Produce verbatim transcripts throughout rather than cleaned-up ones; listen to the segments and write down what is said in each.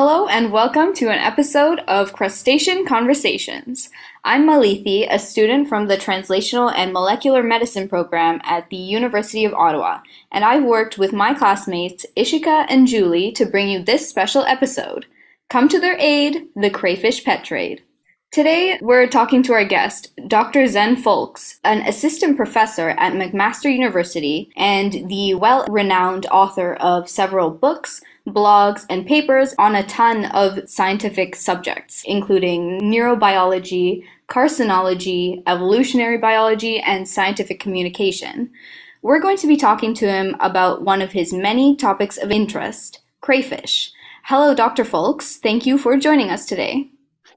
Hello and welcome to an episode of Crustacean Conversations. I'm Malithi, a student from the Translational and Molecular Medicine program at the University of Ottawa, and I've worked with my classmates Ishika and Julie to bring you this special episode. Come to their aid, the crayfish pet trade. Today, we're talking to our guest, Doctor Zen Faulkes, an assistant professor at McMaster University and the well-renowned author of several books, blogs, and papers on a ton of scientific subjects, including neurobiology, carcinology, evolutionary biology, and scientific communication. We're going to be talking to him about one of his many topics of interest, crayfish. Hello, Doctor Faulkes. Thank you for joining us today.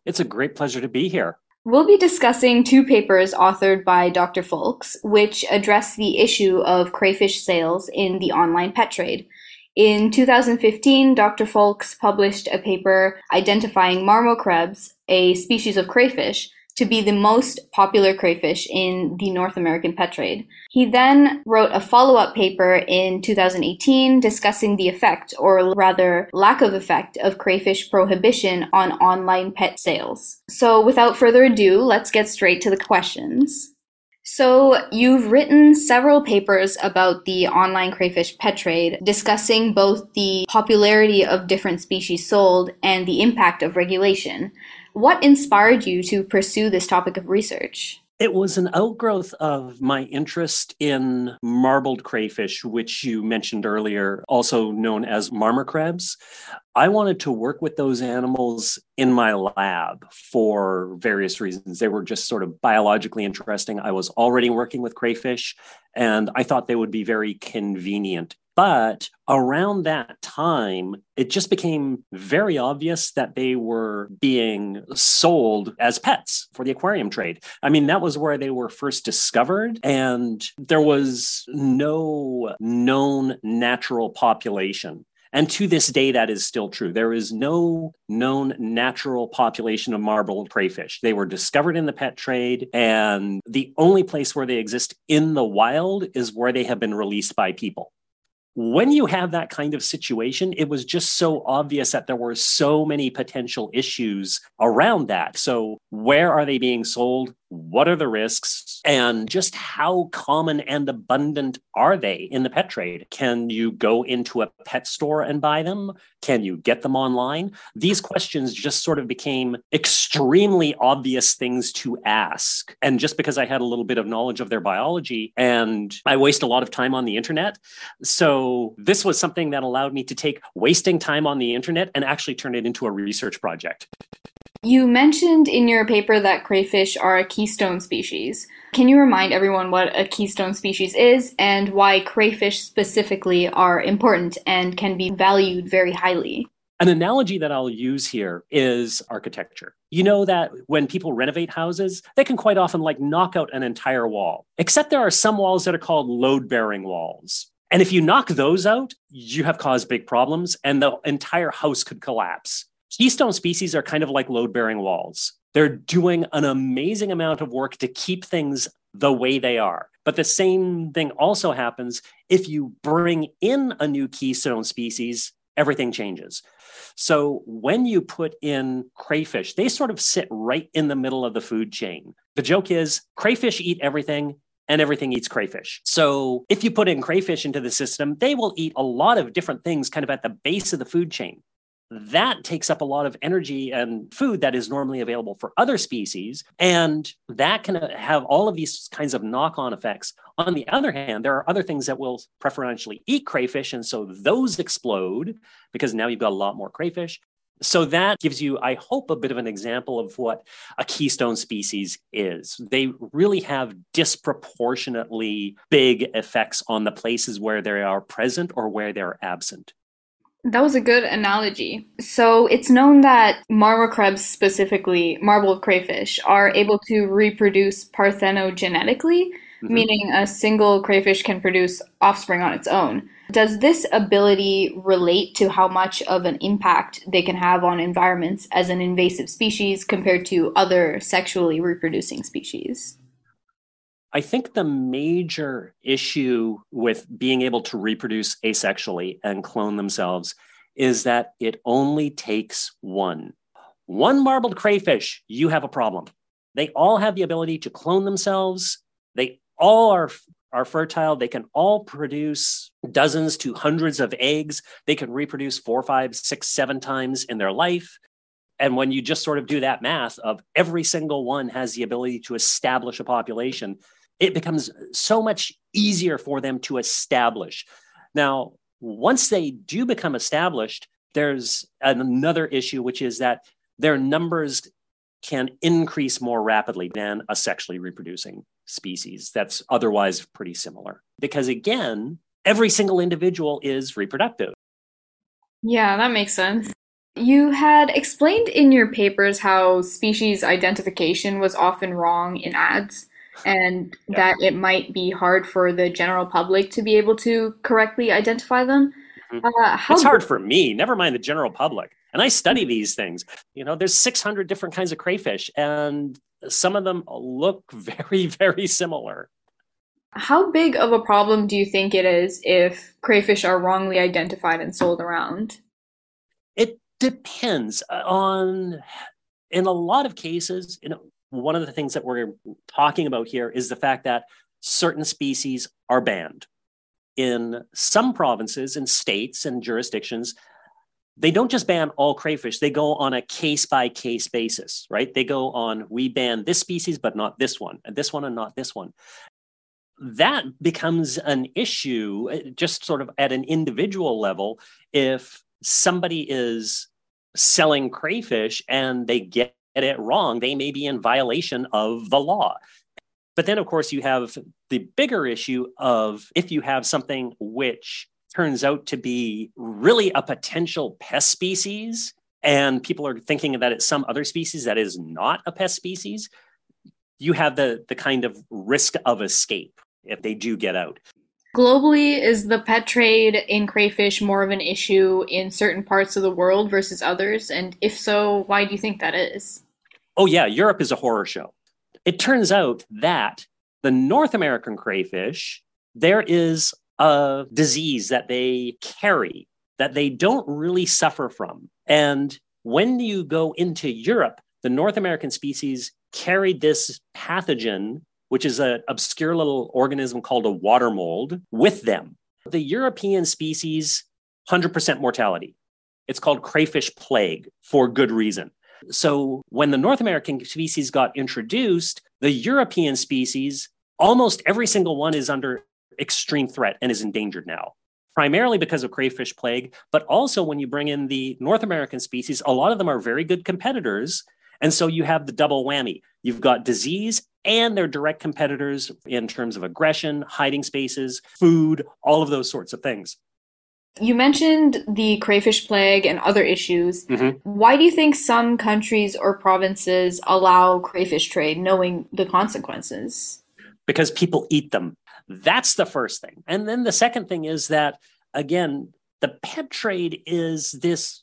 It's a great pleasure to be here. We'll be discussing two papers authored by Doctor Faulkes, which address the issue of crayfish sales in the online pet trade. In two thousand fifteen, Doctor Faulkes published a paper identifying Marmorkrebs, a species of crayfish, to be the most popular crayfish in the North American pet trade. He then wrote a follow-up paper in two thousand eighteen discussing the effect, or rather lack of effect, of crayfish prohibition on online pet sales. So without further ado, let's get straight to the questions. So you've written several papers about the online crayfish pet trade, discussing both the popularity of different species sold and the impact of regulation. What inspired you to pursue this topic of research? It was an outgrowth of my interest in marbled crayfish, which you mentioned earlier, also known as marmorkrebs. I wanted to work with those animals in my lab for various reasons. They were just sort of biologically interesting. I was already working with crayfish, and I thought they would be very convenient. But around that time, it just became very obvious that they were being sold as pets for the aquarium trade. I mean, that was where they were first discovered, and there was no known natural population. And to this day, that is still true. There is no known natural population of marbled crayfish. They were discovered in the pet trade, and the only place where they exist in the wild is where they have been released by people. When you have that kind of situation, it was just so obvious that there were so many potential issues around that. So where are they being sold? What are the risks? And just how common and abundant are they in the pet trade? Can you go into a pet store and buy them? Can you get them online? These questions just sort of became extremely obvious things to ask. And just because I had a little bit of knowledge of their biology, and I waste a lot of time on the internet, so So this was something that allowed me to take wasting time on the internet and actually turn it into a research project. You mentioned in your paper that crayfish are a keystone species. Can you remind everyone what a keystone species is and why crayfish specifically are important and can be valued very highly? An analogy that I'll use here is architecture. You know that when people renovate houses, they can quite often like knock out an entire wall, except there are some walls that are called load-bearing walls. And if you knock those out, you have caused big problems and the entire house could collapse. Keystone species are kind of like load-bearing walls. They're doing an amazing amount of work to keep things the way they are. But the same thing also happens if you bring in a new keystone species, everything changes. So when you put in crayfish, they sort of sit right in the middle of the food chain. The joke is crayfish eat everything, and everything eats crayfish. So if you put in crayfish into the system, they will eat a lot of different things kind of at the base of the food chain. That takes up a lot of energy and food that is normally available for other species. And that can have all of these kinds of knock-on effects. On the other hand, there are other things that will preferentially eat crayfish. And so those explode because now you've got a lot more crayfish. So that gives you, I hope, a bit of an example of what a keystone species is. They really have disproportionately big effects on the places where they are present or where they're absent. That was a good analogy. So it's known that marmorkrebs, specifically marbled crayfish, are able to reproduce parthenogenetically, mm-hmm. meaning a single crayfish can produce offspring on its own. Does this ability relate to how much of an impact they can have on environments as an invasive species compared to other sexually reproducing species? I think the major issue with being able to reproduce asexually and clone themselves is that it only takes one. One marbled crayfish, you have a problem. They all have the ability to clone themselves. They all are, are fertile. They can all produce dozens to hundreds of eggs. They can reproduce four, five, six, seven times in their life. And when you just sort of do that math of every single one has the ability to establish a population, it becomes so much easier for them to establish. Now, once they do become established, there's another issue, which is that their numbers can increase more rapidly than a sexually reproducing species that's otherwise pretty similar. Because again, every single individual is reproductive. Yeah, that makes sense. You had explained in your papers how species identification was often wrong in ads, and yeah. that it might be hard for the general public to be able to correctly identify them. Mm-hmm. Uh, how it's hard for me, never mind the general public. And I study these things. You know, there's six hundred different kinds of crayfish, and some of them look very, very similar. How big of a problem do you think it is if crayfish are wrongly identified and sold around? It depends on, in a lot of cases, you know, one of the things that we're talking about here is the fact that certain species are banned. In some provinces and states and jurisdictions, they don't just ban all crayfish, they go on a case-by-case basis, right? They go on, we ban this species, but not this one, and this one, and not this one. That becomes an issue just sort of at an individual level. If somebody is selling crayfish and they get it wrong, they may be in violation of the law. But then, of course, you have the bigger issue of if you have something which turns out to be really a potential pest species, and people are thinking that it's some other species that is not a pest species, you have the, the kind of risk of escape if they do get out. Globally, is the pet trade in crayfish more of an issue in certain parts of the world versus others? And if so, why do you think that is? Oh yeah, Europe is a horror show. It turns out that the North American crayfish, there is a disease that they carry that they don't really suffer from. And when you go into Europe, the North American species carried this pathogen, which is an obscure little organism called a water mold, with them. The European species, one hundred percent mortality. It's called crayfish plague for good reason. So when the North American species got introduced, the European species, almost every single one is under extreme threat and is endangered now, primarily because of crayfish plague. But also when you bring in the North American species, a lot of them are very good competitors. And so you have the double whammy. You've got disease and their direct competitors in terms of aggression, hiding spaces, food, all of those sorts of things. You mentioned the crayfish plague and other issues. Mm-hmm. Why do you think some countries or provinces allow crayfish trade, knowing the consequences? Because people eat them. That's the first thing. And then the second thing is that, again, the pet trade is this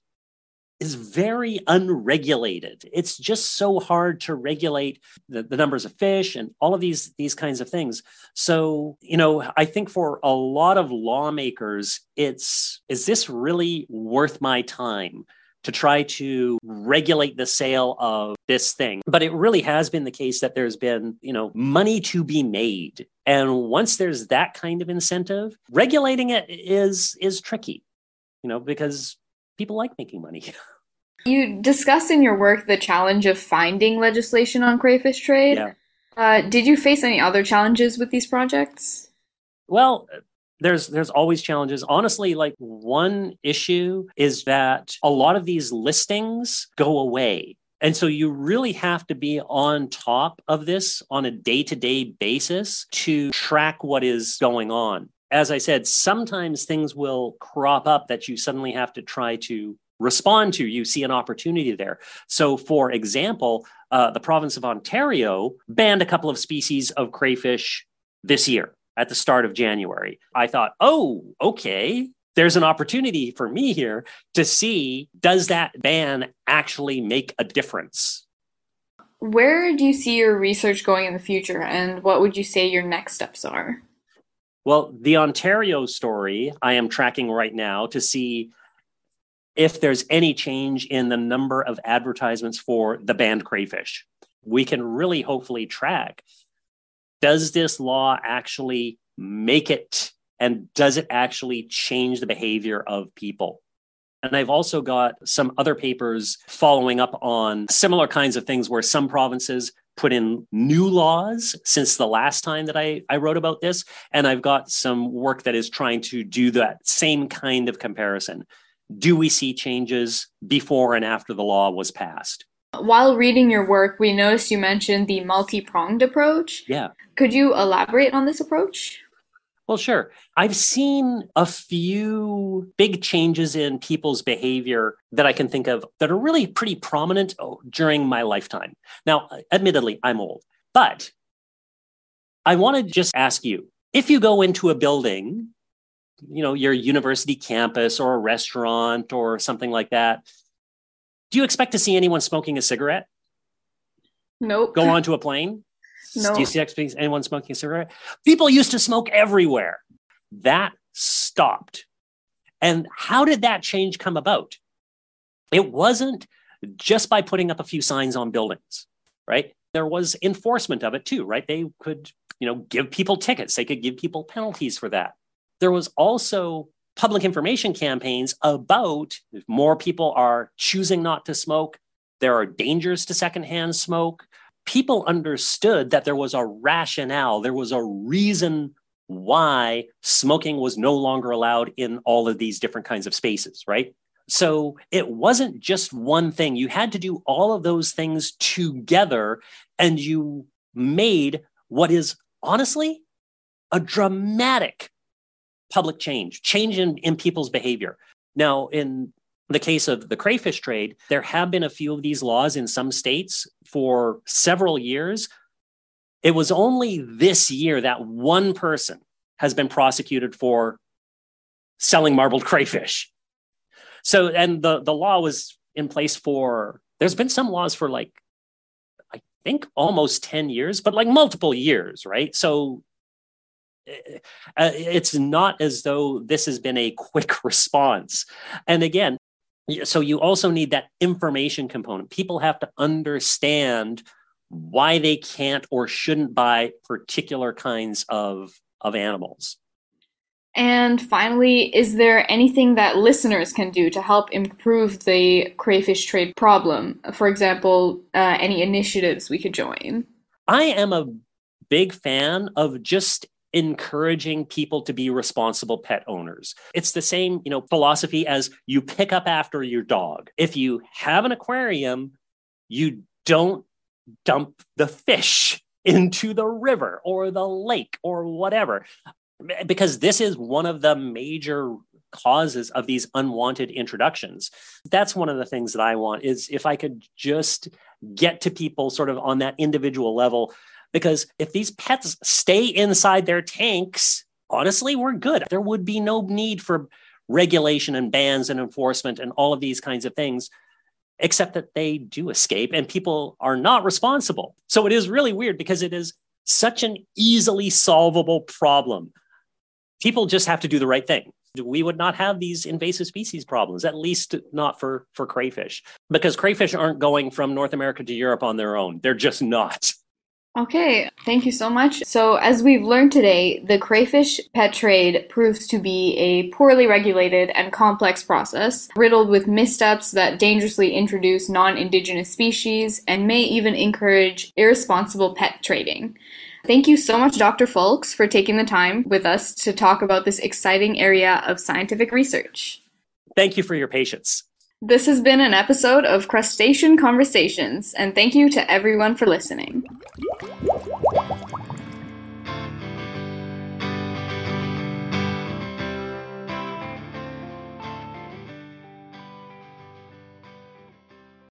is very unregulated. It's just so hard to regulate the, the numbers of fish and all of these, these kinds of things. So, you know, I think for a lot of lawmakers, it's, is this really worth my time to try to regulate the sale of this thing? But it really has been the case that there's been, you know, money to be made. And once there's that kind of incentive, regulating it is, is tricky, you know, because people like making money. You discussed in your work the challenge of finding legislation on crayfish trade. Yeah. Uh, did you face any other challenges with these projects? Well, there's there's always challenges. Honestly, like one issue is that a lot of these listings go away. And so you really have to be on top of this on a day-to-day basis to track what is going on. As I said, sometimes things will crop up that you suddenly have to try to respond to. You see an opportunity there. So, for example, uh, the province of Ontario banned a couple of species of crayfish this year at the start of January. I thought, oh, okay, there's an opportunity for me here to see, does that ban actually make a difference? Where do you see your research going in the future, and what would you say your next steps are? Well, the Ontario story I am tracking right now to see if there's any change in the number of advertisements for the banned crayfish. We can really hopefully track, does this law actually make it, and does it actually change the behavior of people? And I've also got some other papers following up on similar kinds of things where some provinces put in new laws since the last time that I, I wrote about this. And I've got some work that is trying to do that same kind of comparison. Do we see changes before and after the law was passed? While reading your work, we noticed you mentioned the multi-pronged approach. Yeah. Could you elaborate on this approach? Well, sure. I've seen a few big changes in people's behavior that I can think of that are really pretty prominent during my lifetime. Now, admittedly, I'm old, but I want to just ask you, if you go into a building, you know, your university campus or a restaurant or something like that, do you expect to see anyone smoking a cigarette? Nope. Go onto a plane? No. Do you see anyone smoking a cigarette? People used to smoke everywhere. That stopped. And how did that change come about? It wasn't just by putting up a few signs on buildings, right? There was enforcement of it too, right? They could, you know, give people tickets. They could give people penalties for that. There was also public information campaigns about if more people are choosing not to smoke. There are dangers to secondhand smoke. People understood that there was a rationale. There was a reason why smoking was no longer allowed in all of these different kinds of spaces, right? So it wasn't just one thing. You had to do all of those things together, and you made what is honestly a dramatic public change, change in, in people's behavior. Now, in the case of the crayfish trade, there have been a few of these laws in some states for several years. It was only this year that one person has been prosecuted for selling marbled crayfish. So, and the, the law was in place for, there's been some laws for like, I think almost ten years, but like multiple years, right? So uh, it's not as though this has been a quick response. And again, so you also need that information component. People have to understand why they can't or shouldn't buy particular kinds of, of animals. And finally, is there anything that listeners can do to help improve the crayfish trade problem? For example, uh, any initiatives we could join? I am a big fan of just encouraging people to be responsible pet owners. It's the same, you know, philosophy as you pick up after your dog. If you have an aquarium, you don't dump the fish into the river or the lake or whatever, because this is one of the major causes of these unwanted introductions. That's one of the things that I want, is if I could just get to people sort of on that individual level. Because if these pets stay inside their tanks, honestly, we're good. There would be no need for regulation and bans and enforcement and all of these kinds of things, except that they do escape and people are not responsible. So it is really weird because it is such an easily solvable problem. People just have to do the right thing. We would not have these invasive species problems, at least not for, for crayfish, because crayfish aren't going from North America to Europe on their own. They're just not. Okay, thank you so much. So as we've learned today, the crayfish pet trade proves to be a poorly regulated and complex process, riddled with missteps that dangerously introduce non-indigenous species and may even encourage irresponsible pet trading. Thank you so much, Doctor Faulkes, for taking the time with us to talk about this exciting area of scientific research. Thank you for your patience. This has been an episode of Crustacean Conversations, and thank you to everyone for listening.